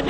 Hey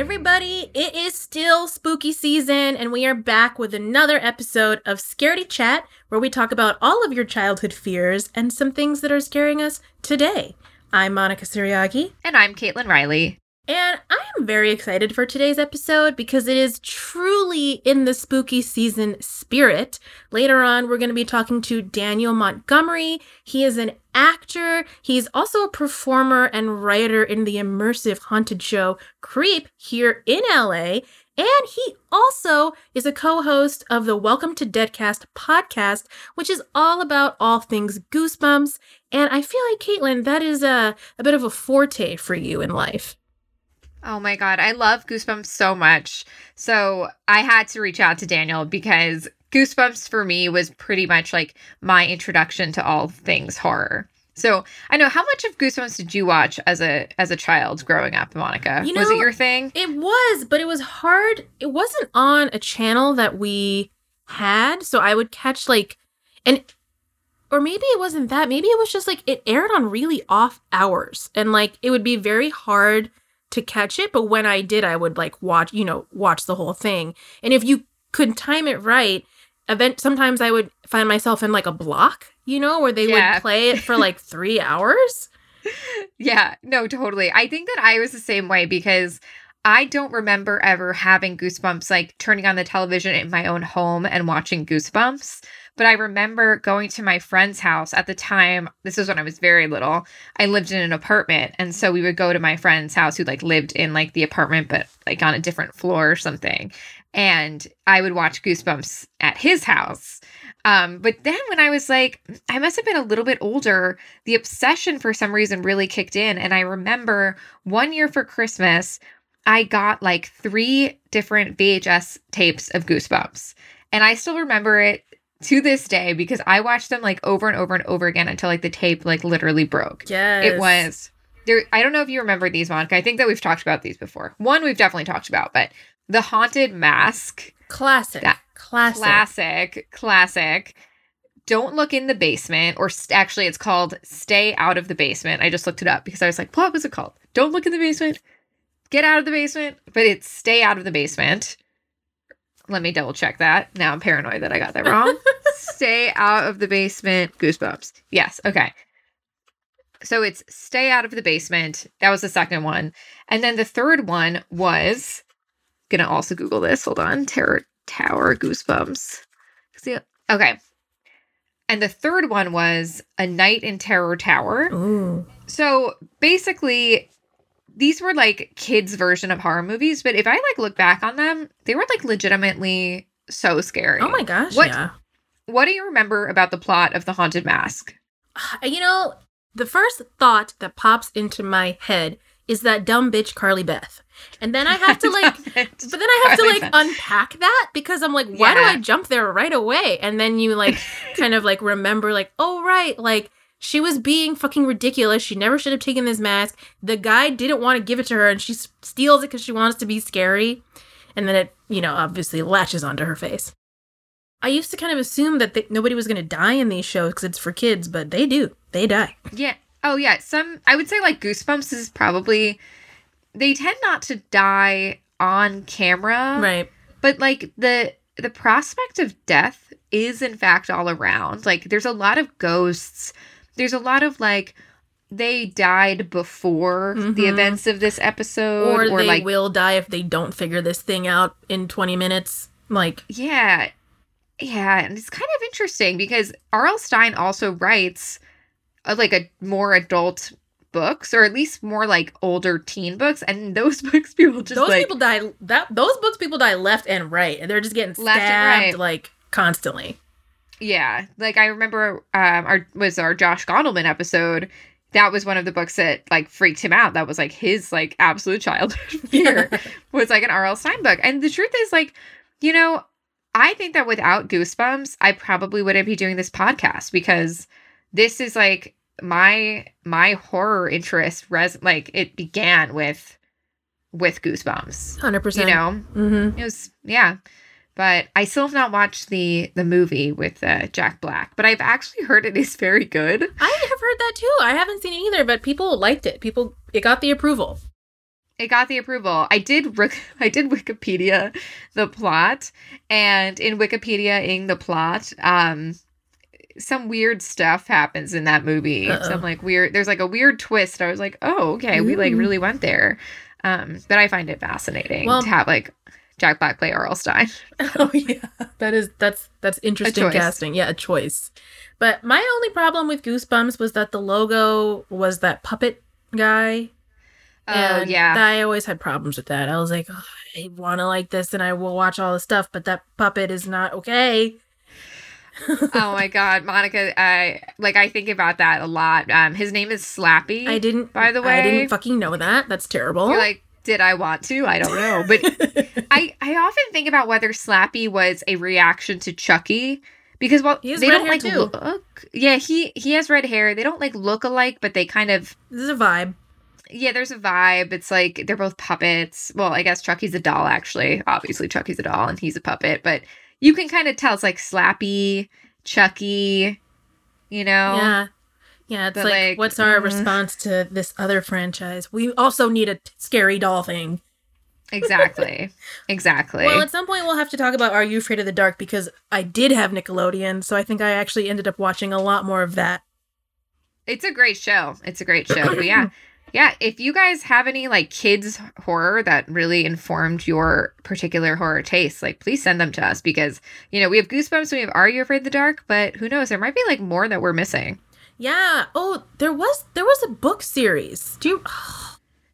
everybody, it is still spooky season and we are back with another episode of Scaredy Chat where we talk about all of your childhood fears and some things that are scaring us today. I'm Monica Suriyagi. And I'm Caitlin Riley. And I am very excited for today's episode because it is truly in the spooky season spirit. Later on, we're going to be talking to Daniel Montgomery. He is an actor. He's also a performer and writer in the immersive haunted show Creep here in LA. And he also is a co-host of the Welcome to Deadcast podcast, which is all about all things Goosebumps. And I feel like, Caitlin, that is a bit of a forte for you in life. Oh my God, I love Goosebumps so much. So I had to reach out to Daniel because Goosebumps for me was pretty much like my introduction to all things horror. So I know, how much of Goosebumps did you watch as a child growing up, Monica? You know, was it your thing? It was, but it was hard. It wasn't on a channel that we had, so I would catch or maybe it wasn't that. Maybe it was just like it aired on really off hours, and like it would be very hard to catch it. But when I did, I would like watch the whole thing. And if you could time it right, sometimes I would find myself in like a block, where they would play it for like 3 hours. Yeah, no, totally. I think that I was the same way because I don't remember ever having Goosebumps, like turning on the television in my own home and watching Goosebumps. But I remember going to my friend's house at the time. This was when I was very little. I lived in an apartment. And so we would go to my friend's house who like lived in like the apartment, but like on a different floor or something. And I would watch Goosebumps at his house. But then when I was like, I must have been a little bit older, the obsession for some reason really kicked in. And I remember one year for Christmas, I got like 3 different VHS tapes of Goosebumps. And I still remember it to this day because I watched them like over and over and over again until like the tape like literally broke. Yes. It was there. I don't know if you remember these, Monica. I think that we've talked about these before. One we've definitely talked about, but The Haunted Mask. Classic. Classic. Don't Look in the Basement, or actually it's called Stay Out of the Basement. I just looked it up because I was like, what was it called? Don't Look in the Basement, Get Out of the Basement, but it's Stay Out of the Basement. Let me double check that. Now I'm paranoid that I got that wrong. Stay Out of the Basement, Goosebumps. Yes. Okay. So it's Stay Out of the Basement. That was the second one. And then the third one was, gonna also Google this. Hold on. Terror Tower Goosebumps. Okay. And the third one was A Night in Terror Tower. Ooh. So basically, these were like kids' version of horror movies, but if I like look back on them, they were like legitimately so scary. Oh my gosh, yeah. What do you remember about the plot of The Haunted Mask? The first thought that pops into my head is that dumb bitch Carly Beth. And then I have to unpack that because I'm like, why do I jump there right away? And then you like kind of like remember like, oh right, like she was being fucking ridiculous. She never should have taken this mask. The guy didn't want to give it to her, and she steals it because she wants to be scary. And then it, obviously latches onto her face. I used to kind of assume that nobody was going to die in these shows because it's for kids, but they do. They die. Yeah. Oh, yeah. I would say, like, Goosebumps is probably, they tend not to die on camera. Right. But, like, the prospect of death is, in fact, all around. Like, there's a lot of ghosts. There's a lot of, like, they died before the events of this episode. Or they like, will die if they don't figure this thing out in 20 minutes. Like, yeah. Yeah, and it's kind of interesting because R.L. Stine also writes, more adult books, or at least more, like, older teen books. And those books, people just, those books, people die left and right. And they're just getting stabbed, like, constantly. Yeah, like I remember our Josh Gondelman episode. That was one of the books that like freaked him out. That was like his like absolute childhood fear was like an R.L. Stine book. And the truth is like, I think that without Goosebumps, I probably wouldn't be doing this podcast because this is like my horror interest it began with Goosebumps. 100%. It was But I still have not watched the movie with Jack Black, but I've actually heard it is very good. I have heard that too. I haven't seen it either, but people liked it. It got the approval. It got the approval. I did Wikipedia the plot, and in Wikipedia-ing the plot, some weird stuff happens in that movie. Some like weird. There's like a weird twist. I was like, oh, okay, we like really went there. But I find it fascinating to have like Jack Black play R.L. Stine. Oh yeah, that's interesting casting. Yeah, a choice. But my only problem with Goosebumps was that the logo was that puppet guy. Oh yeah, I always had problems with that. I was like, oh, I want to like this, and I will watch all the stuff, but that puppet is not okay. Oh my God, Monica! I think about that a lot. His name is Slappy. By the way, I didn't fucking know that. That's terrible. You're like, did I want to? I don't know. But I often think about whether Slappy was a reaction to Chucky, because they don't like too. Look. Yeah, he has red hair. They don't like look alike, but they kind of. This is a vibe. Yeah, there's a vibe. It's like they're both puppets. Well, I guess Chucky's a doll, actually. Obviously, Chucky's a doll and he's a puppet. But you can kind of tell it's like Slappy, Chucky, you know? Yeah. Yeah, it's like what's our response to this other franchise? We also need a scary doll thing. Exactly. Exactly. Well, at some point we'll have to talk about Are You Afraid of the Dark? Because I did have Nickelodeon, so I think I actually ended up watching a lot more of that. It's a great show. But yeah. Yeah, if you guys have any, like, kids' horror that really informed your particular horror taste, like, please send them to us because, you know, we have Goosebumps, we have Are You Afraid of the Dark? But who knows? There might be, like, more that we're missing. Yeah. Oh, there was a book series.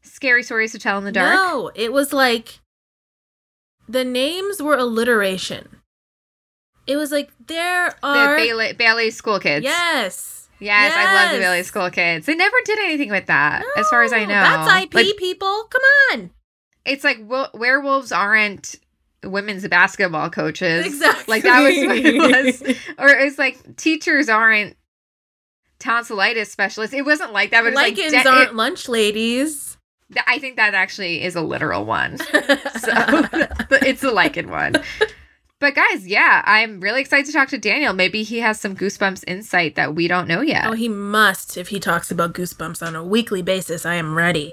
Scary Stories to Tell in the Dark? No, it was, like, the names were alliteration. It was, like, the Bailey School Kids. Yes. Yes, I love the Bailey School Kids. They never did anything with that, as far as I know. That's IP, like, people. Come on. It's like werewolves aren't women's basketball coaches. Exactly. Like, that was what it was. Or it's like teachers aren't tonsillitis specialists. It wasn't like that. But Lycans aren't lunch ladies. I think that actually is a literal one. So it's the Lycan one. But guys, yeah, I'm really excited to talk to Daniel. Maybe he has some Goosebumps insight that we don't know yet. Oh, he must. If he talks about Goosebumps on a weekly basis, I am ready.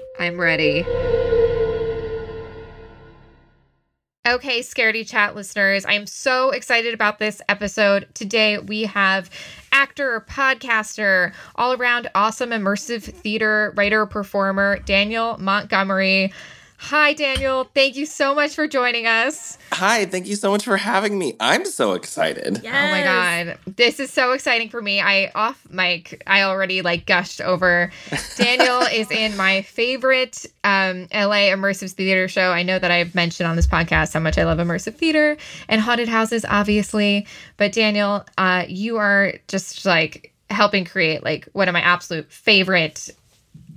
Okay, Scaredy Chat listeners, I am so excited about this episode. Today we have actor, podcaster, all-around awesome immersive theater writer, performer, Daniel Montgomery. Hi, Daniel. Thank you so much for joining us. Hi, thank you so much for having me. I'm so excited. Yes. Oh my God. This is so exciting for me. I already like gushed over. Daniel is in my favorite LA immersive theater show. I know that I've mentioned on this podcast how much I love immersive theater and haunted houses, obviously. But Daniel, you are just like helping create like one of my absolute favorite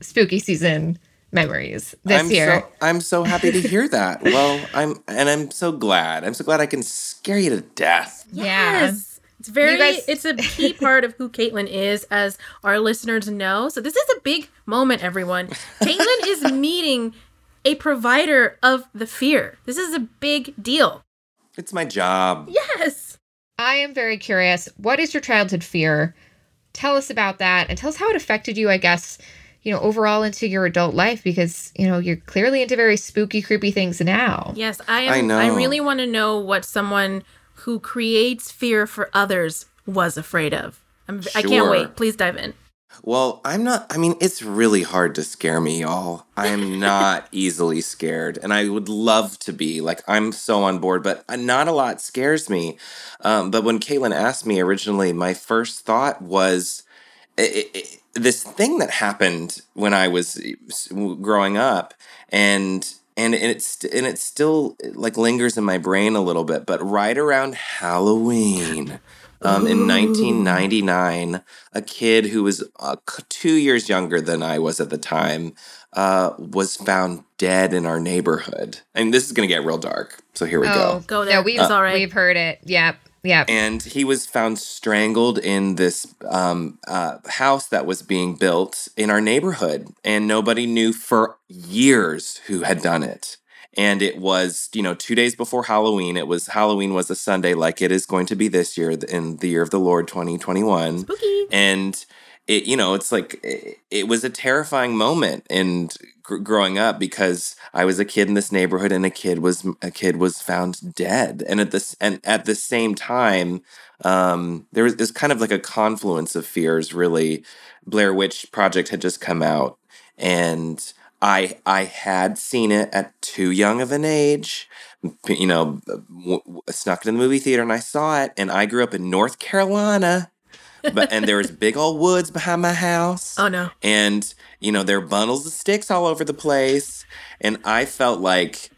spooky season memories this year. I'm so happy to hear that. Well, I'm so glad. I'm so glad I can scare you to death. Yes. Yeah. It's it's a key part of who Caitlin is, as our listeners know. So this is a big moment, everyone. Caitlin is meeting a provider of the fear. This is a big deal. It's my job. Yes. I am very curious. What is your childhood fear? Tell us about that and tell us how it affected you, I guess, you know, overall into your adult life, because, you know, you're clearly into very spooky, creepy things now. Yes, I know. I really want to know what someone who creates fear for others was afraid of. Sure. I can't wait. Please dive in. Well, it's really hard to scare me, y'all. I am not easily scared, and I would love to be. Like, I'm so on board, but not a lot scares me. But when Caitlin asked me originally, my first thought was, this thing that happened when I was growing up, and it still like lingers in my brain a little bit. But right around Halloween, in 1999, a kid who was 2 years younger than I was at the time was found dead in our neighborhood. I mean, this is gonna get real dark, so here we go. Go there. No, we've heard it. Yep. Yeah. And he was found strangled in this house that was being built in our neighborhood. And nobody knew for years who had done it. And it was, 2 days before Halloween. Halloween was a Sunday, like it is going to be this year in the year of the Lord 2021. Spooky. And it, it's like it was a terrifying moment in growing up, because I was a kid in this neighborhood, and a kid was found dead. And at the same time, there was kind of like a confluence of fears. Really, Blair Witch Project had just come out, and I had seen it at too young of an age, snuck it in the movie theater, and I saw it, and I grew up in North Carolina, and there was big old woods behind my house. Oh, no. And, there were bundles of sticks all over the place, and I felt like,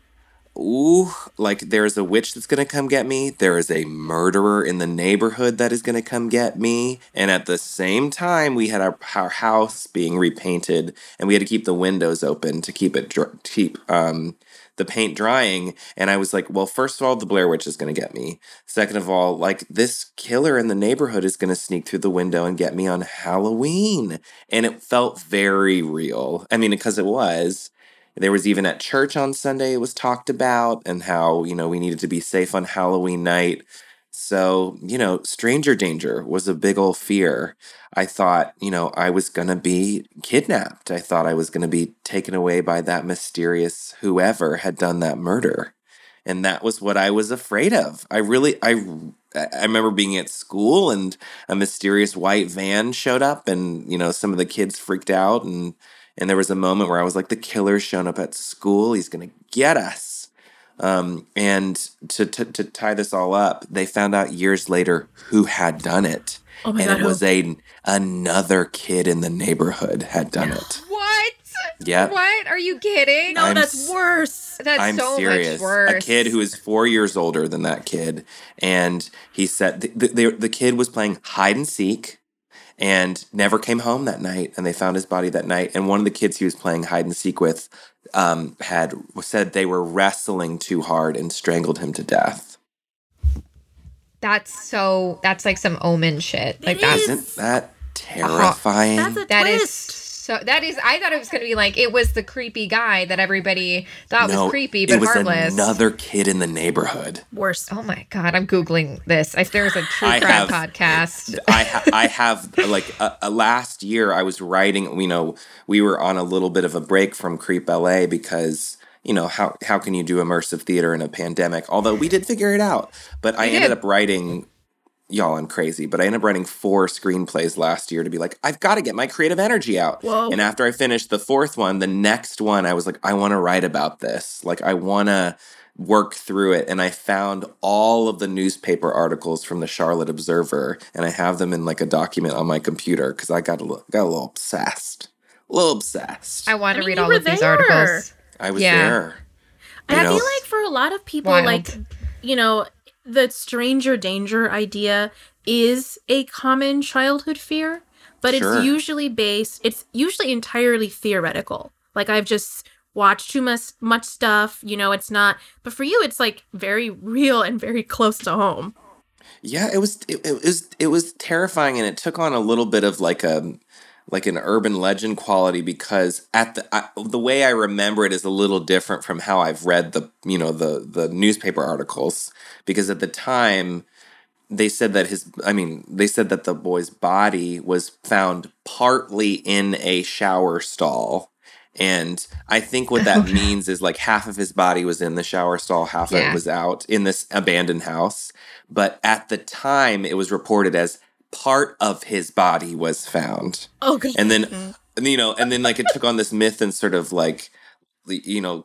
ooh, like there's a witch that's going to come get me. There is a murderer in the neighborhood that is going to come get me. And at the same time, we had our house being repainted, and we had to keep the windows open to keep it the paint drying. And I was like, well, first of all, the Blair Witch is going to get me. Second of all, like, this killer in the neighborhood is going to sneak through the window and get me on Halloween. And it felt very real. I mean, because it was. There was even at church on Sunday, it was talked about, and how, we needed to be safe on Halloween night. So, stranger danger was a big old fear. I thought, I was going to be kidnapped. I thought I was going to be taken away by that mysterious whoever had done that murder. And that was what I was afraid of. I remember being at school, and a mysterious white van showed up, and, some of the kids freaked out, and there was a moment where I was like, the killer's shown up at school. He's going to get us. And to tie this all up, they found out years later who had done it. Oh my God, and it was another kid in the neighborhood had done it. What? Yeah. What? Are you kidding? No, that's worse. That's so much worse. A kid who is 4 years older than that kid. And he said the kid was playing hide and seek, and never came home that night, and they found his body that night. And one of the kids he was playing hide and seek with had said they were wrestling too hard and strangled him to death. That's like some Omen shit. Isn't that terrifying? That's a twist. I thought it was going to be like, it was the creepy guy that everybody thought was creepy, but heartless. Another kid in the neighborhood. Worse. Oh my God, I'm Googling this. There's a true crime podcast. Last year I was writing, we were on a little bit of a break from Creep LA because, how can you do immersive theater in a pandemic? Although we did figure it out, but I ended up writing 4 screenplays last year to be like, I've got to get my creative energy out. Whoa. And after I finished the 4th one, the next one, I was like, I want to write about this. Like, I want to work through it. And I found all of the newspaper articles from the Charlotte Observer, and I have them in like a document on my computer because I got a little obsessed. A little obsessed. I want to read all of these articles. I was there. I feel like for a lot of people, wild. The stranger danger idea is a common childhood fear, but it's usually entirely theoretical. Like, I've just watched too much stuff, it's not. But for you, it's like very real and very close to home. Yeah, it was terrifying, and it took on a little bit of like an urban legend quality, because the way I remember it is a little different from how I've read the newspaper articles, because at the time they said that the boy's body was found partly in a shower stall. And I think what that means is like half of his body was in the shower stall, half of it was out in this abandoned house. But at the time it was reported as part of his body was found. Oh, good. And then, it took on this myth and sort of like,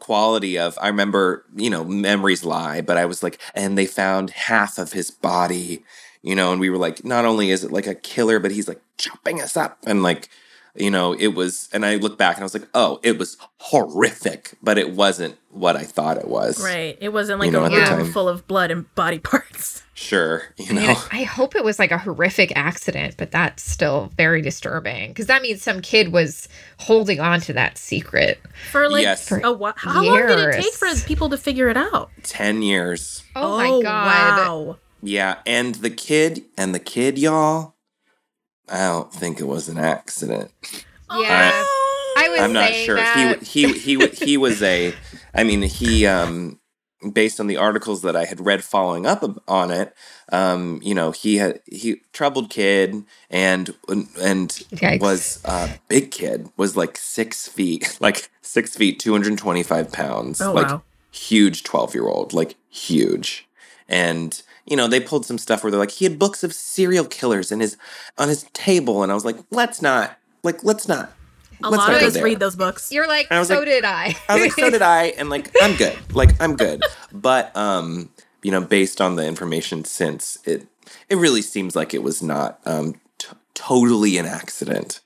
quality of, I remember, memories lie, but I was like, and they found half of his body, and we were like, not only is it like a killer, but he's like chopping us up. And like, it was, and I look back and I was like, oh, it was horrific, but it wasn't what I thought it was. Right. It wasn't like a room full of blood and body parts. Sure. I hope it was like a horrific accident, but that's still very disturbing, because that means some kid was holding on to that secret for like a while. How long did it take for people to figure it out? 10 years. Oh my God. Wow. Yeah. And the kid, y'all, I don't think it was an accident. Yeah, I'm not sure. He was a I mean, he, based on the articles that I had read following up on it, you know, he troubled kid and Yikes. Was big kid, was like 6 feet, 225 pounds, oh, like wow. Huge 12-year-old, like huge. And, you know, they pulled some stuff where they're like, he had books of serial killers in on his table. And I was like, let's not. Let's not go there. Read those books. You're like, so did I. I was like, so did I. And like, I'm good. But, you know, based on the information since, it really seems like it was not totally an accident.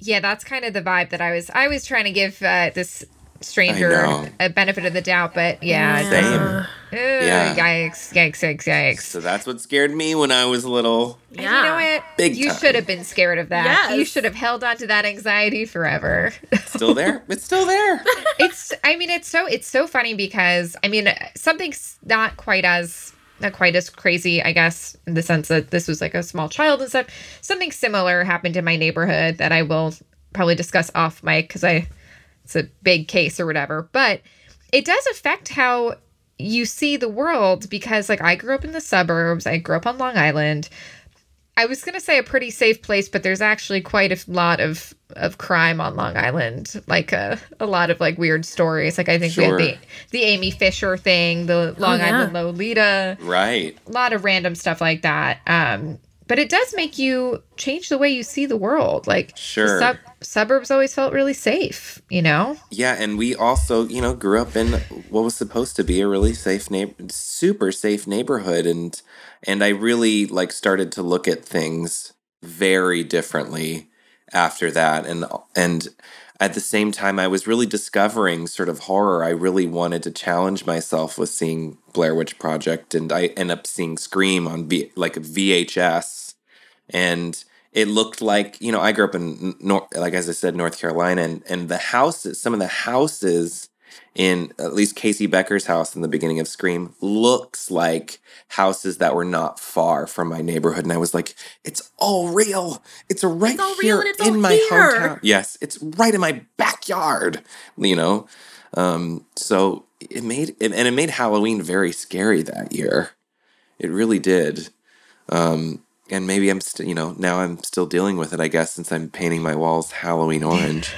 Yeah, that's kind of the vibe that I was trying to give this stranger a benefit of the doubt. But yeah. Same. Ew, yeah. Yikes. So that's what scared me when I was little. Yeah. And you know what? Big time. You should have been scared of that. Yes. You should have held on to that anxiety forever. Still there? It's still there. It's so funny because, I mean, something's not quite as crazy, I guess, in the sense that this was like a small child and stuff. Something similar happened in my neighborhood that I will probably discuss off mic because it's a big case or whatever. But it does affect how you see the world because, like, I grew up in the suburbs. I grew up on Long Island. I was going to say a pretty safe place, but there's actually quite a lot of crime on Long Island. Like, a lot of, like, weird stories. Like, I think we had the Amy Fisher thing, the Long Island Lolita. Right. A lot of random stuff like that. But it does make you change the way you see the world. Like, suburbs always felt really safe, you know? Yeah, and we also, you know, grew up in what was supposed to be a really safe, super safe neighborhood. And I really, like, started to look at things very differently after that. And at the same time, I was really discovering sort of horror. I really wanted to challenge myself with seeing Blair Witch Project, and I end up seeing Scream on VHS, and it looked like, you know, I grew up in North Carolina, and the houses, some of the houses in at least Casey Becker's house in the beginning of Scream looks like houses that were not far from my neighborhood, and I was like, it's all real. It's all here in my hometown. Yes, it's right in my backyard. You know, so. It made Halloween very scary that year. It really did. And maybe I'm still, you know, now I'm still dealing with it, I guess, since I'm painting my walls Halloween orange.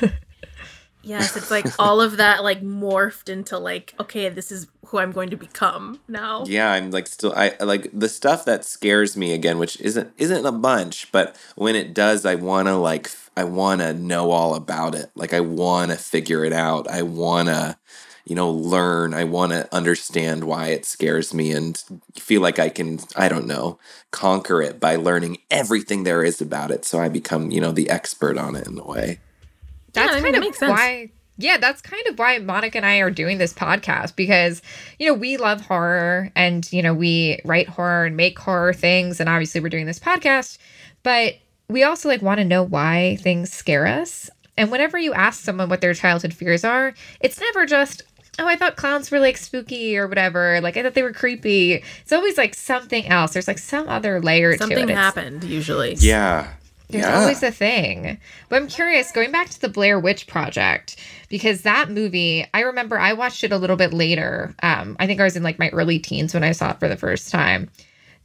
Yes, it's like all of that, like, morphed into, like, okay, this is who I'm going to become now. Yeah, I'm like still, I like the stuff that scares me again, which isn't a bunch, but when it does, I want to, like, I want to know all about it. Like, I want to figure it out. I want to, you know, learn. I want to understand why it scares me and feel like I can, I don't know, conquer it by learning everything there is about it. So I become, you know, the expert on it in a way. That's kind of why Monica and I are doing this podcast, because, you know, we love horror and, you know, we write horror and make horror things. And obviously we're doing this podcast, but we also, like, want to know why things scare us. And whenever you ask someone what their childhood fears are, it's never just, oh, I thought clowns were, like, spooky or whatever. Like, I thought they were creepy. It's always, like, something else. There's, like, some other layer to it. Something happened, usually. Yeah. There's always a thing. But I'm curious, going back to the Blair Witch Project, because that movie, I remember I watched it a little bit later. I think I was in, like, my early teens when I saw it for the first time.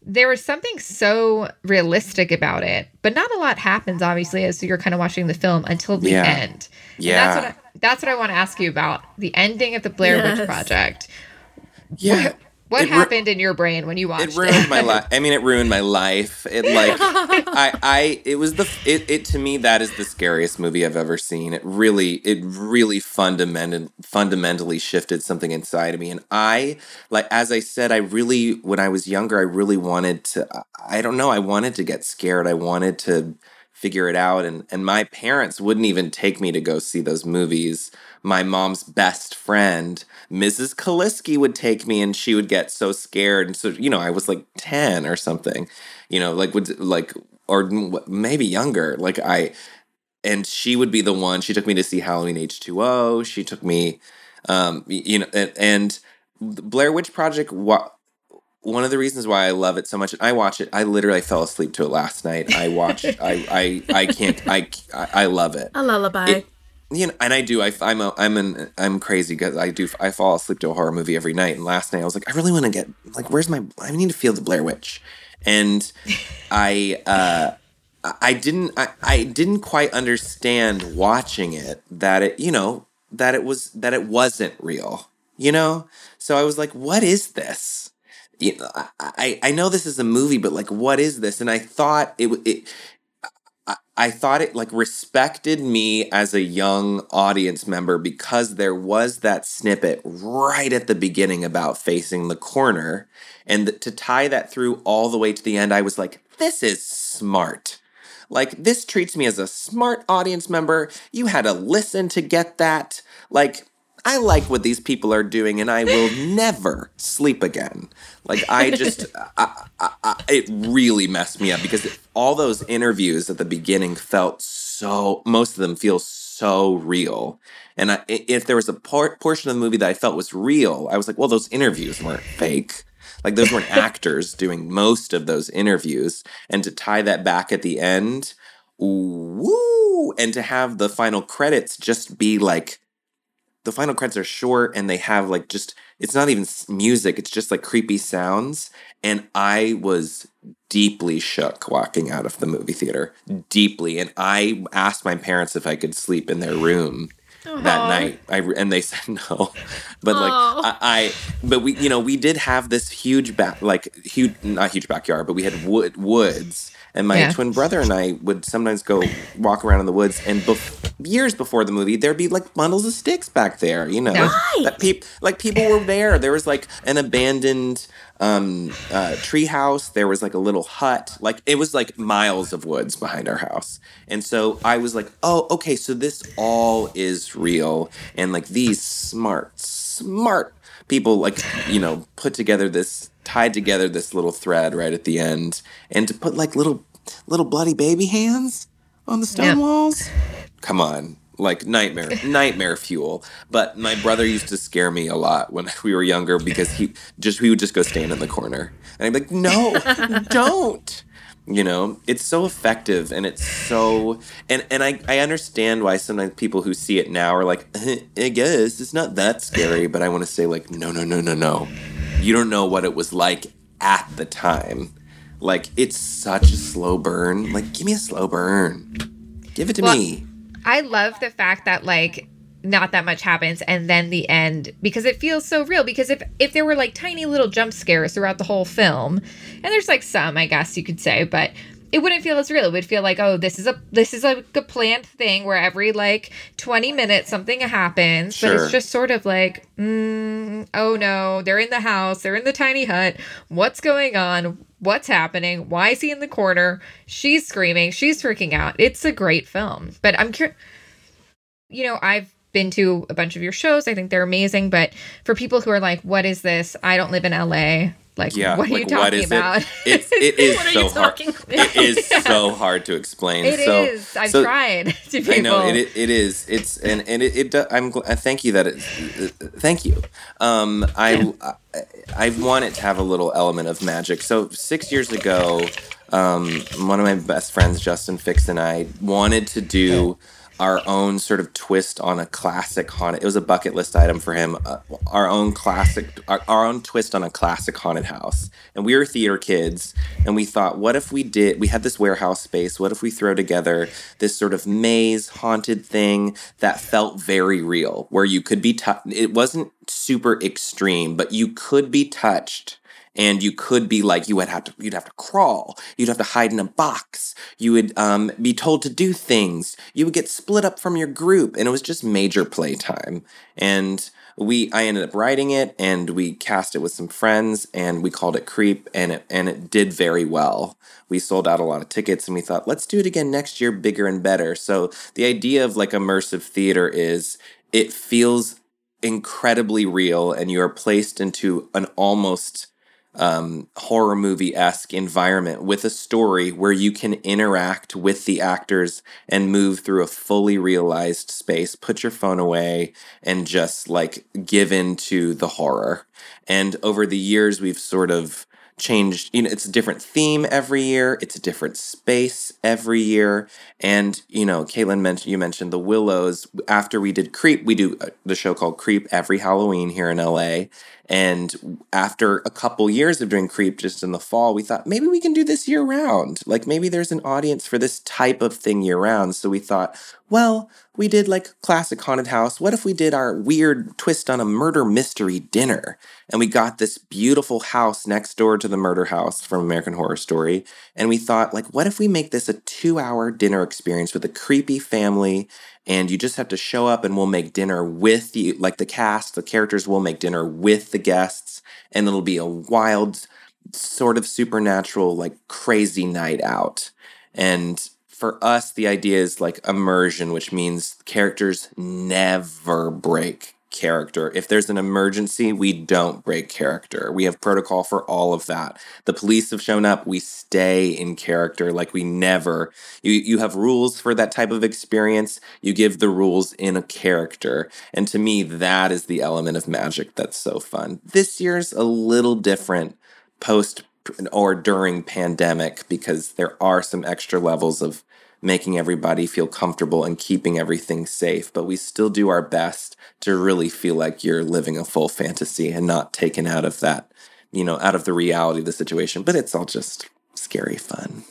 There was something so realistic about it, but not a lot happens, obviously, as you're kind of watching the film until the end. Yeah. And that's what I want to ask you about, the ending of the Blair Witch Project. Yeah. What happened in your brain when you watched it? It ruined my life. It, like, to me, that is the scariest movie I've ever seen. It really fundamentally shifted something inside of me. And I, like, as I said, I really, when I was younger, I really wanted to, I don't know, I wanted to get scared. I wanted to figure it out. And my parents wouldn't even take me to go see those movies. My mom's best friend, Mrs. Kaliski, would take me, and she would get so scared. And so, you know, I was like 10 or something, you know, like, or maybe younger. Like, and she would be the one. She took me to see Halloween H2O. She took me, you know, and Blair Witch Project. One of the reasons why I love it so much, I watch it. I literally fell asleep to it last night. I watched. I love it. A lullaby. It, you know, and I do. I'm crazy because I do. I fall asleep to a horror movie every night. And last night I was like, I really want to get like, where's my? I need to feel the Blair Witch, and I didn't quite understand watching it that it, you know, that it wasn't real, you know. So I was like, what is this? You know, I know this is a movie, but like, what is this? And I thought it like respected me as a young audience member because there was that snippet right at the beginning about facing the corner. And to tie that through all the way to the end, I was like, this is smart. Like, this treats me as a smart audience member. You had to listen to get that. Like, I like what these people are doing, and I will never sleep again. Like, I just, it really messed me up because all those interviews at the beginning felt so, most of them feel so real. And if there was a portion of the movie that I felt was real, I was like, well, those interviews weren't fake. Like, those weren't actors doing most of those interviews. And to tie that back at the end, woo! And to have the final credits just be like, the final credits are short and they have like just, it's not even music. It's just like creepy sounds. And I was deeply shook walking out of the movie theater, deeply. And I asked my parents if I could sleep in their room that night. And they said no. But like, but we, you know, we did have this huge not huge backyard, but we had woods. And my twin brother and I would sometimes go walk around in the woods. And years before the movie, there'd be, like, bundles of sticks back there, you know. Nice. People were there. There was, like, an abandoned tree house. There was, like, a little hut. Like, it was, like, miles of woods behind our house. And so I was like, oh, okay, so this all is real. And, like, these smart people, like, you know, tied together this little thread right at the end, and to put like little bloody baby hands on the stone walls. Come on, like nightmare fuel. But my brother used to scare me a lot when we were younger because we would just go stand in the corner, and I'd be like, no, don't. You know, it's so effective, and it's so, and I understand why sometimes people who see it now are like, I guess it's not that scary, but I want to say like, no. You don't know what it was like at the time. Like, it's such a slow burn. Like, give me a slow burn. Give it to me. I love the fact that, like, not that much happens, and then the end, because it feels so real. Because if there were, like, tiny little jump scares throughout the whole film, and there's, like, some, I guess you could say, but it wouldn't feel as real. It would feel like, oh, this is a planned thing where every, like, 20 minutes something happens. Sure. But it's just sort of like, oh, no, they're in the house. They're in the tiny hut. What's going on? What's happening? Why is he in the corner? She's screaming. She's freaking out. It's a great film. But I'm curious. You know, I've been to a bunch of your shows. I think they're amazing. But for people who are like, what is this? I don't live in L.A., like, yeah, what are you talking about? It is so hard. It is so hard to explain. It is. I've tried to people. I know it is. It's and it. I'm. Thank you that it. Thank you. I wanted to have a little element of magic. So 6 years ago, one of my best friends, Justin Fix, and I wanted to do our own sort of twist on a classic haunted. It was a bucket list item for him. Our own twist on a classic haunted house. And we were theater kids, and we thought, what if we did? We had this warehouse space. What if we throw together this sort of maze haunted thing that felt very real, where you could be touched? It wasn't super extreme, but you could be touched. And you could be like, you'd have to crawl. You'd have to hide in a box. You would be told to do things. You would get split up from your group. And it was just major playtime. And I ended up writing it, and we cast it with some friends, and we called it Creep, and it did very well. We sold out a lot of tickets, and we thought, let's do it again next year, bigger and better. So the idea of like immersive theater is it feels incredibly real, and you are placed into an almost horror movie-esque environment with a story where you can interact with the actors and move through a fully realized space, put your phone away, and just, like, give in to the horror. And over the years, we've sort of changed. You know, it's a different theme every year. It's a different space every year. And, you know, Caitlin mentioned, you mentioned the Willows. After we did Creep, we do the show called Creep every Halloween here in LA. And after a couple years of doing Creep just in the fall, we thought maybe we can do this year round. Like maybe there's an audience for this type of thing year round. So we thought, well, we did like classic haunted house. What if we did our weird twist on a murder mystery dinner? And we got this beautiful house next door to the murder house from American Horror Story. And we thought, like, what if we make this a 2-hour dinner experience with a creepy family? And you just have to show up and we'll make dinner with you. Like the cast, the characters will make dinner with the guests. And it'll be a wild, sort of supernatural, like crazy night out. And for us, the idea is like immersion, which means characters never break character. If there's an emergency, we don't break character. We have protocol for all of that. The police have shown up. We stay in character like we never. You have rules for that type of experience. You give the rules in a character. And to me, that is the element of magic that's so fun. This year's a little different post or during pandemic because there are some extra levels of making everybody feel comfortable and keeping everything safe. But we still do our best to really feel like you're living a full fantasy and not taken out of that, you know, out of the reality of the situation. But it's all just scary fun.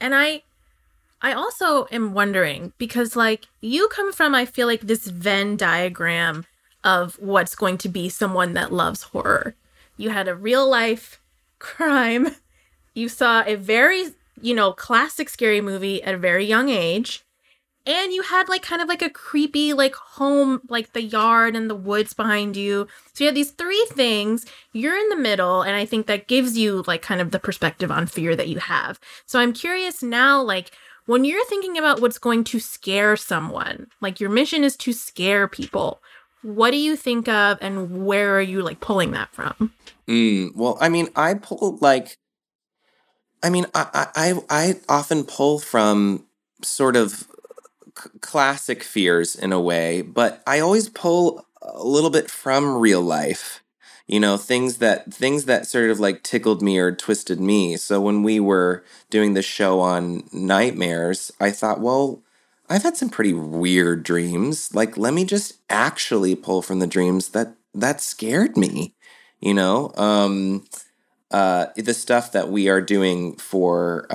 And I also am wondering, because like you come from, I feel like this Venn diagram of what's going to be someone that loves horror. You had a real life crime. You saw a very, you know, classic scary movie at a very young age. And you had like kind of like a creepy like home, like the yard and the woods behind you. So you had these three things. You're in the middle. And I think that gives you like kind of the perspective on fear that you have. So I'm curious now, like when you're thinking about what's going to scare someone, like your mission is to scare people. What do you think of and where are you like pulling that from? Well, I mean, I pull like, I often pull from sort of classic fears in a way, but I always pull a little bit from real life, you know, things that sort of like tickled me or twisted me. So when we were doing the show on nightmares, I thought, well, I've had some pretty weird dreams. Like, let me just actually pull from the dreams that scared me, you know? The stuff that we are doing for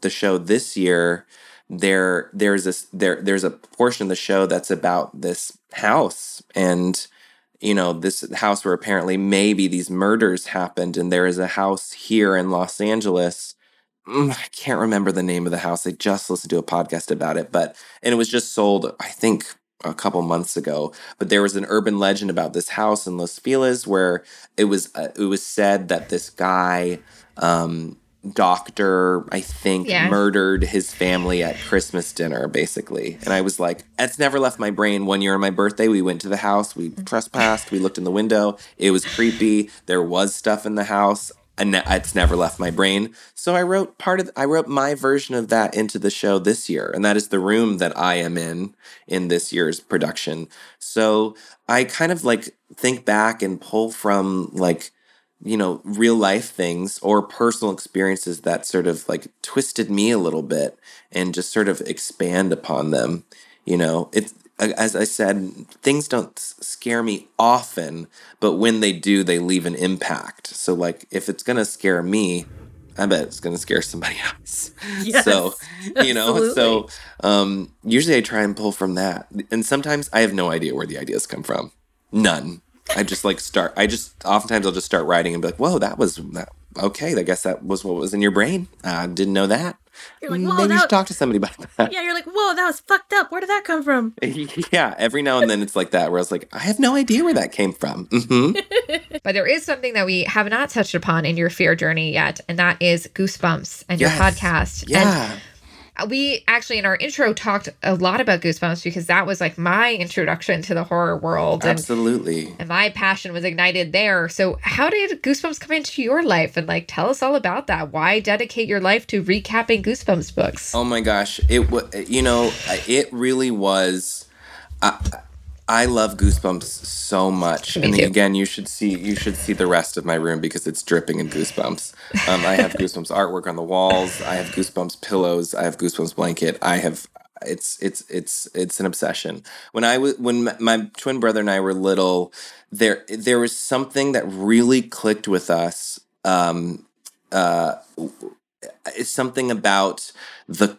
the show this year, there's a portion of the show that's about this house, and you know, this house where apparently maybe these murders happened, and there is a house here in Los Angeles. I can't remember the name of the house. I just listened to a podcast about it, and it was just sold, I think, a couple months ago, but there was an urban legend about this house in Los Feliz where it was said that this guy, doctor, I think, murdered his family at Christmas dinner, basically. And I was like, that's never left my brain. One year on my birthday, we went to the house, we trespassed, we looked in the window. It was creepy. There was stuff in the house. And it's never left my brain. So I wrote my version of that into the show this year. And that is the room that I am in this year's production. So I kind of like think back and pull from like, you know, real life things or personal experiences that sort of like twisted me a little bit and just sort of expand upon them. You know, it's, as I said, things don't scare me often, but when they do, they leave an impact. So, like, if it's going to scare me, I bet it's going to scare somebody else. Yes, so, you know, absolutely. So usually I try and pull from that. And sometimes I have no idea where the ideas come from. None. Oftentimes I'll just start writing and be like, whoa, okay, I guess that was what was in your brain. I didn't know that. You're like, maybe you should talk to somebody about that. Yeah, you're like, whoa, that was fucked up. Where did that come from? Yeah, every now and then it's like that, where I was like, I have no idea where that came from. Mm-hmm. But there is something that we have not touched upon in your fear journey yet, and that is Goosebumps and your podcast. Yeah. And we actually, in our intro, talked a lot about Goosebumps because that was like my introduction to the horror world. Absolutely. And my passion was ignited there. So how did Goosebumps come into your life? And like, tell us all about that. Why dedicate your life to recapping Goosebumps books? Oh my gosh. It really was. I love Goosebumps so much. Me and too. Again, you should see the rest of my room because it's dripping in Goosebumps. I have Goosebumps artwork on the walls. I have Goosebumps pillows. I have Goosebumps blanket. It's an obsession. When my twin brother and I were little, there was something that really clicked with us. It's something about the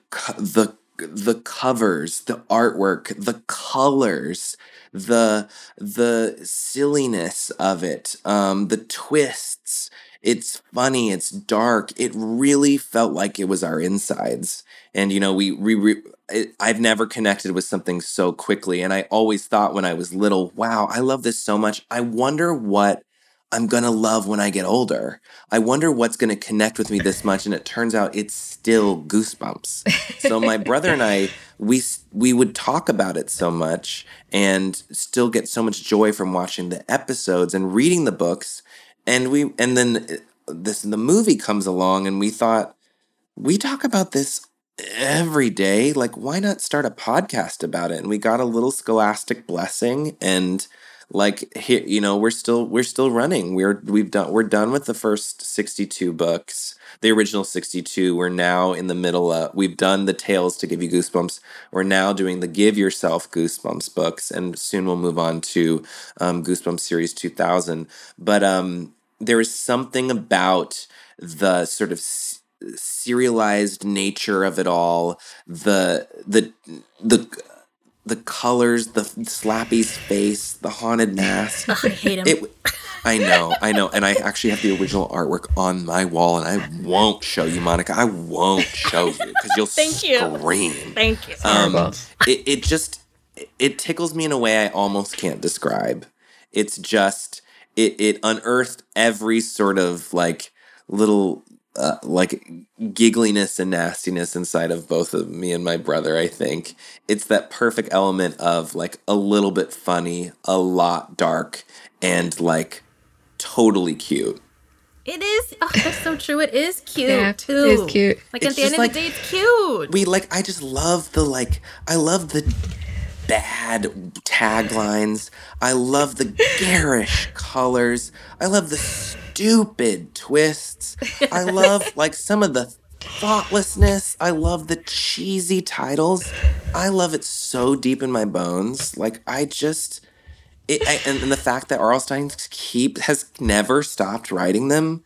covers, the artwork, the colors, the silliness of it, the twists. It's funny. It's dark. It really felt like it was our insides. And, you know, I've never connected with something so quickly. And I always thought when I was little, wow, I love this so much. I wonder what I'm going to love when I get older. I wonder what's going to connect with me this much. And it turns out it's still Goosebumps. So my brother and I, we would talk about it so much and still get so much joy from watching the episodes and reading the books. And then the movie comes along and we thought, we talk about this every day. Like, why not start a podcast about it? And we got a little Scholastic Blessing and... Like, here, you know, we're still running. We're done with the first 62 books, the original 62. We're now in the middle of. We've done the Tales to Give You Goosebumps. We're now doing the Give Yourself Goosebumps books, and soon we'll move on to Goosebumps Series 2000. But there is something about the sort of serialized nature of it all. The colors, the Slappy's face, the haunted mask. Oh, I hate him. I know. And I actually have the original artwork on my wall, and I won't show you, Monica. I won't show you because you'll scream. Thank you. It tickles me in a way I almost can't describe. It's just, it unearthed every sort of like little... giggliness and nastiness inside of both of me and my brother, I think. It's that perfect element of, like, a little bit funny, a lot dark, and, like, totally cute. It is. Oh, that's so true. It is cute, yeah, too. It is cute. Like, it's at the end of the day, it's cute. I just love the bad taglines. I love the garish colors. I love the stupid twists. I love, like, some of the thoughtlessness. I love the cheesy titles. I love it so deep in my bones. Like, and the fact that R.L. Stine has never stopped writing them.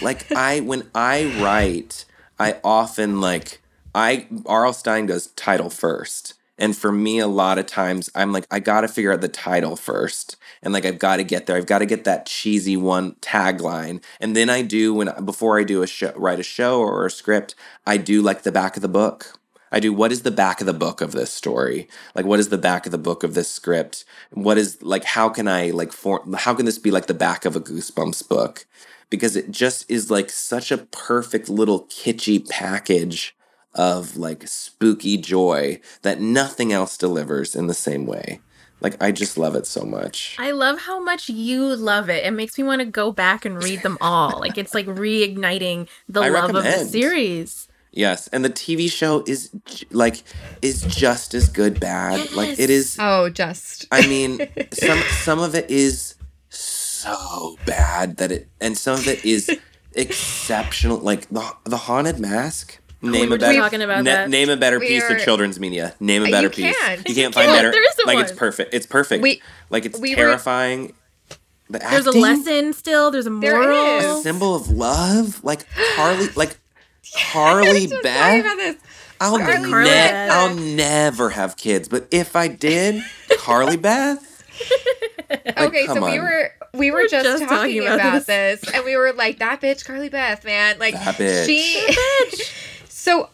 Like, when I write, I often, like, R.L. Stine goes title first. And for me, a lot of times, I'm like, I got to figure out the title first. And, like, I've got to get there. I've got to get that cheesy one tagline. And then I do, before I do write a show or a script, I do, like, the back of the book. I do, what is the back of the book of this story? Like, what is the back of the book of this script? What is, like, how can this be, like, the back of a Goosebumps book? Because it just is, like, such a perfect little kitschy package of, like, spooky joy that nothing else delivers in the same way. Like, I just love it so much. I love how much you love it. It makes me want to go back and read them all. Like, it's like reigniting the love of the series. Yes, and the TV show is just as good bad. Yes. Like, it is... Oh, just. I mean, some of it is so bad that it... And some of it is exceptional. Like, the Haunted Mask... Name a better piece of children's media. Name a better piece. You can't find better. There isn't like one. It's perfect. It's perfect. It's terrifying. There's a lesson still. There's a moral. There is. A symbol of love. Like Carly. Like Carly Beth. I'll never have kids, but if I did, Carly Beth. Like, okay, so we were just talking about this, and we were like, that bitch, Carly Beth, man. Like, so,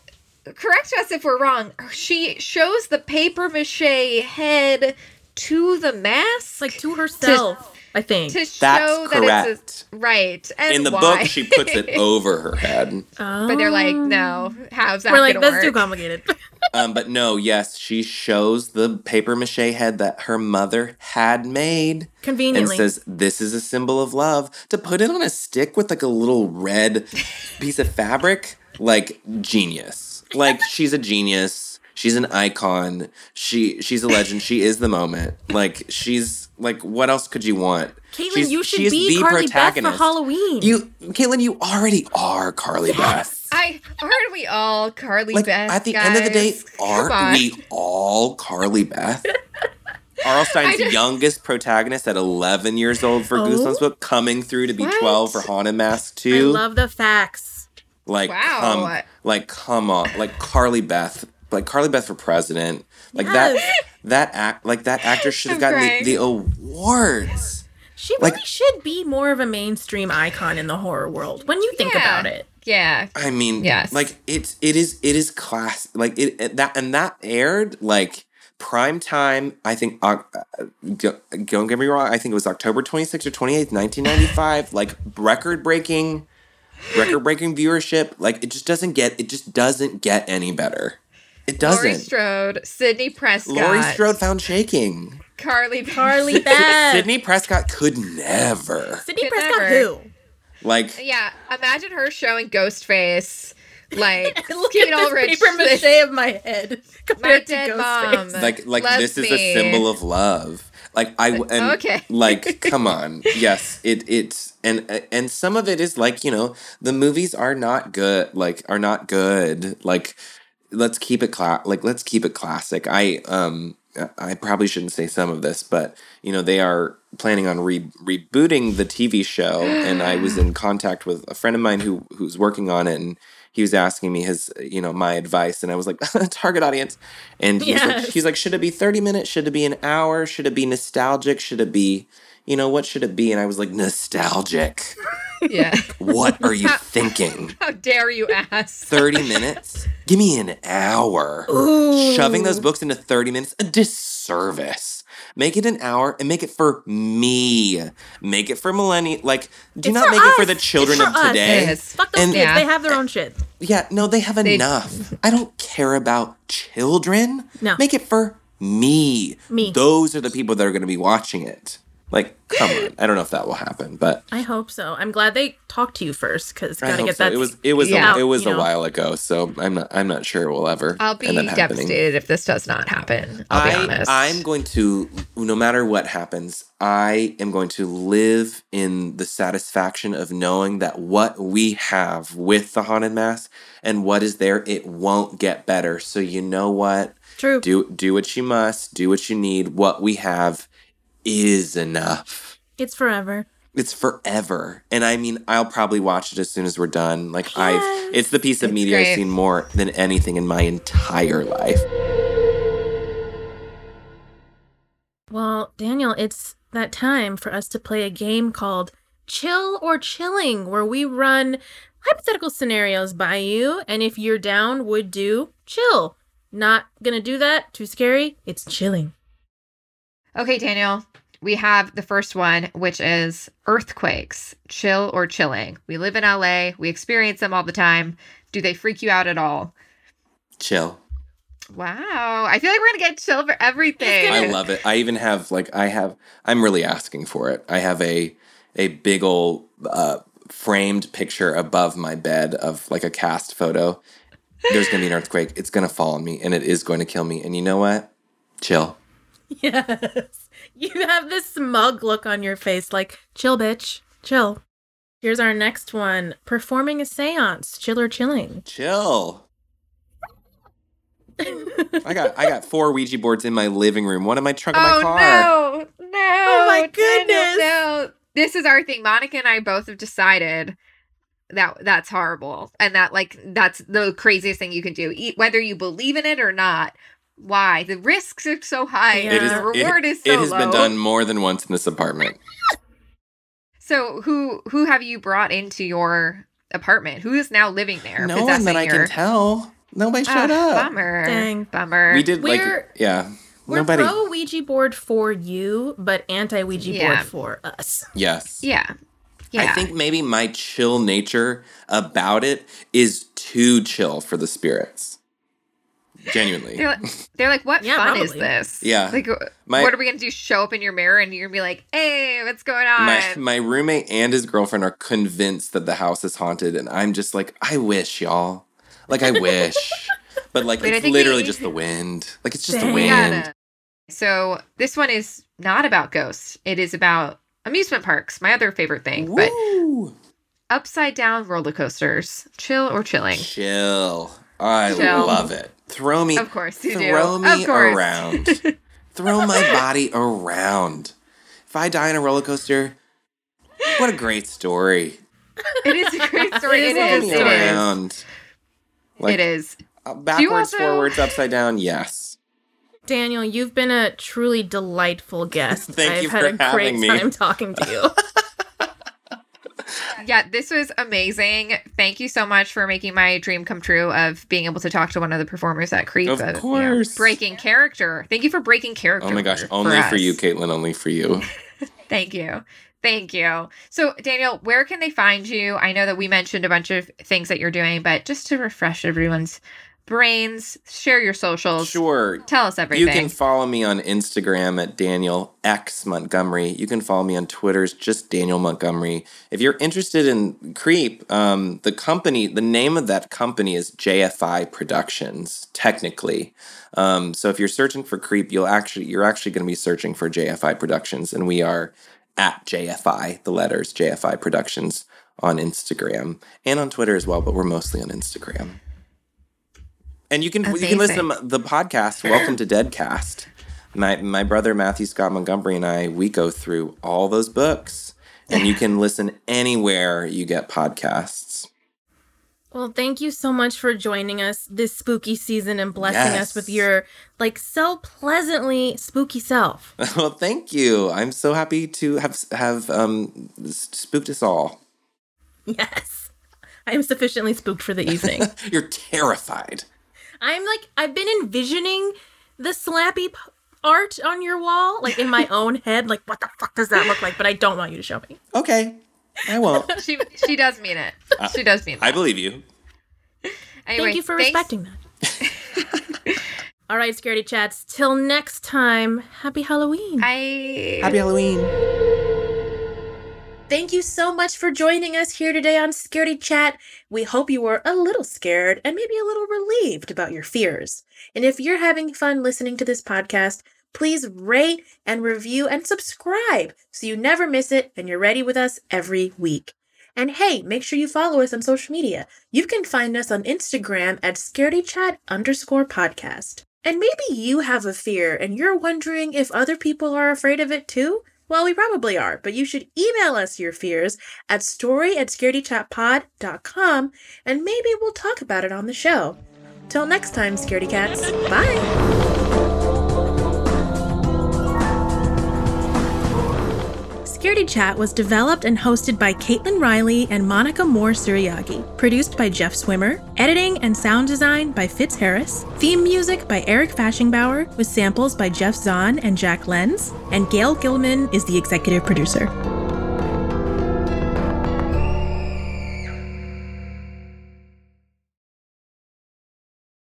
correct us if we're wrong. She shows the paper mache head to the mask, like to herself. I think to show that's correct. That right. And in the book, she puts it over her head. But they're like, no, how's that? We're like, that's too complicated. But no, yes, she shows the paper mache head that her mother had made. Conveniently. And says, this is a symbol of love. To put it on a stick with like a little red piece of fabric, like genius. Like, she's a genius. She's an icon. She's a legend. She is the moment. Like, she's like, what else could you want? Caitlin, you should be Carly Beth for Halloween. Caitlin, you already are Carly Beth. Aren't we all Carly Beth? At the end of the day, aren't we all Carly Beth? R.L. Stine's youngest protagonist at 11 years old for Goosebumps, but coming through to be 12 for Haunted Mask 2. I love the facts. Come on. Carly Beth. Carly Beth for president. That actor should have gotten the awards. She really should be more of a mainstream icon in the horror world when you think about it. Yeah. I mean, yes. It is class. That aired prime time. I think, don't get me wrong, I think it was October 26th or 28th, 1995. Record-breaking viewership. It just doesn't get any better. It doesn't. Laurie Strode, Sidney Prescott. Laurie Strode found shaking. Carly Beth. Sidney Prescott could never. Sidney Prescott who? Yeah, imagine her showing Ghostface. Look at all rich paper mache of my head. My dead mom. This is a symbol of love. Come on. Yes, it's and some of it is the movies are not good. Let's keep it let's keep it classic. I probably shouldn't say some of this, but they are planning on rebooting the TV show, and I was in contact with a friend of mine who's working on it, and he was asking me his my advice, and I was like, target audience, and he's like, should it be 30 minutes? Should it be an hour? Should it be nostalgic? Should it be what should it be? And I was like, nostalgic. Yeah. What are you thinking? How dare you ask? 30 minutes? Give me an hour. Ooh. Shoving those books into 30 minutes, a disservice. Make it an hour and make it for me. Make it for millennials. It for the children of today. Yes. Fuck those kids. They have their own shit. Yeah, no, they have enough. I don't care about children. No. Make it for me. Me. Those are the people that are going to be watching it. Come on. I don't know if that will happen, but I hope so. I'm glad they talked to you first, because gotta get that. It was a while ago, so I'm not sure it will ever. I'll be devastated if this does not happen. I'll be honest. I'm going to, no matter what happens, I am going to live in the satisfaction of knowing that what we have with the Haunted Mask and what is there, it won't get better. So you know what? True. Do what you must. Do what you need. What we have is enough. It's forever. And I mean, I'll probably watch it as soon as we're done. It's the piece of media I've seen more than anything in my entire life. Well, Daniel, it's that time for us to play a game called Chill or Chilling, where we run hypothetical scenarios by you, and if you're down, would do chill. Not gonna do that, too scary, it's chilling. Okay, Daniel, we have the first one, which is earthquakes, chill or chilling. We live in LA. We experience them all the time. Do they freak you out at all? Chill. Wow. I feel like we're going to get chill for everything. I love it. I even have, I'm really asking for it. I have a big old framed picture above my bed of, a cast photo. There's going to be an earthquake. It's going to fall on me, and it is going to kill me. And you know what? Chill. Yes. You have this smug look on your face, chill, bitch, chill. Here's our next one. Performing a seance, chill or chilling? Chill. I got 4 Ouija boards in my living room, one in my trunk of my car. No. Oh, my goodness. No. This is our thing. Monica and I both have decided that's horrible. And that, that's the craziest thing you can do, whether you believe in it or not. Why? The risks are so high. Yeah. The reward is so low. It has been done more than once in this apartment. So who have you brought into your apartment? Who is now living there? No one that I can tell. Nobody showed up. Bummer. Dang. Bummer. We did, yeah. We're pro Ouija board for you, but anti-Ouija board for us. Yes. Yeah. Yeah. I think maybe my chill nature about it is too chill for the spirits. Genuinely. They're like, what fun probably. Is this? Yeah. What are we going to do? Show up in your mirror and you're going to be like, hey, what's going on? My roommate and his girlfriend are convinced that the house is haunted. And I'm just like, I wish, y'all. I wish. But like, but it's literally just the wind. Like, it's just the wind. So this one is not about ghosts. It is about amusement parks, my other favorite thing. Woo! But upside down roller coasters. Chill or chilling? Chill. I love it. Throw me. Of course you do. Throw me around. Throw my body around. If I die on a roller coaster, what a great story. It is a great story. It is. Like, it is. Backwards, forwards, upside down, yes. Daniel, you've been a truly delightful guest. Thank you for having me. I've had a great time talking to you. Yeah, this was amazing. Thank you so much for making my dream come true of being able to talk to one of the performers at Creep. Of course. Breaking character. Thank you for breaking character. Oh my gosh, only for you, Caitlin, only for you. Thank you. Thank you. So, Daniel, where can they find you? I know that we mentioned a bunch of things that you're doing, but just to refresh everyone's brains, share your socials. Sure. Tell us everything. You can follow me on Instagram at Daniel X Montgomery. You can follow me on Twitter's just Daniel Montgomery. If you're interested in Creep, the company, the name of that company is JFI Productions, technically. So if you're searching for Creep, you're actually going to be searching for JFI Productions, and we are at JFI, the letters JFI Productions on Instagram and on Twitter as well, but we're mostly on Instagram. And you can listen to the podcast, Welcome to Deadcast. My brother Matthew Scott Montgomery and I, we go through all those books, and you can listen anywhere you get podcasts. Well, thank you so much for joining us this spooky season and blessing us with your, so pleasantly spooky self. Well, thank you. I'm so happy to have spooked us all. Yes. I am sufficiently spooked for the evening. You're terrified. I've been envisioning the Slappy art on your wall, in my own head. Like, what the fuck does that look like? But I don't want you to show me. Okay. I won't. She does mean it. She does mean it. I believe you. Anyway, thank you for respecting that. All right, Scaredy Chats. Till next time, happy Halloween. Happy Halloween. Thank you so much for joining us here today on Scaredy Chat. We hope you were a little scared and maybe a little relieved about your fears. And if you're having fun listening to this podcast, please rate and review and subscribe so you never miss it and you're ready with us every week. And hey, make sure you follow us on social media. You can find us on Instagram at scaredychat_podcast. And maybe you have a fear and you're wondering if other people are afraid of it too? Well, we probably are, but you should email us your fears at story@scaredychatpod.com and maybe we'll talk about it on the show. Till next time, Scaredy Cats. Bye! Scaredy Chat was developed and hosted by Caitlin Riley and Monica Suriyagi. Produced by Jeff Swimmer. Editing and sound design by Fitz Harris. Theme music by Eric Fashingbauer with samples by Jeff Zahn and Jack Lenz. And Gail Gilman is the executive producer.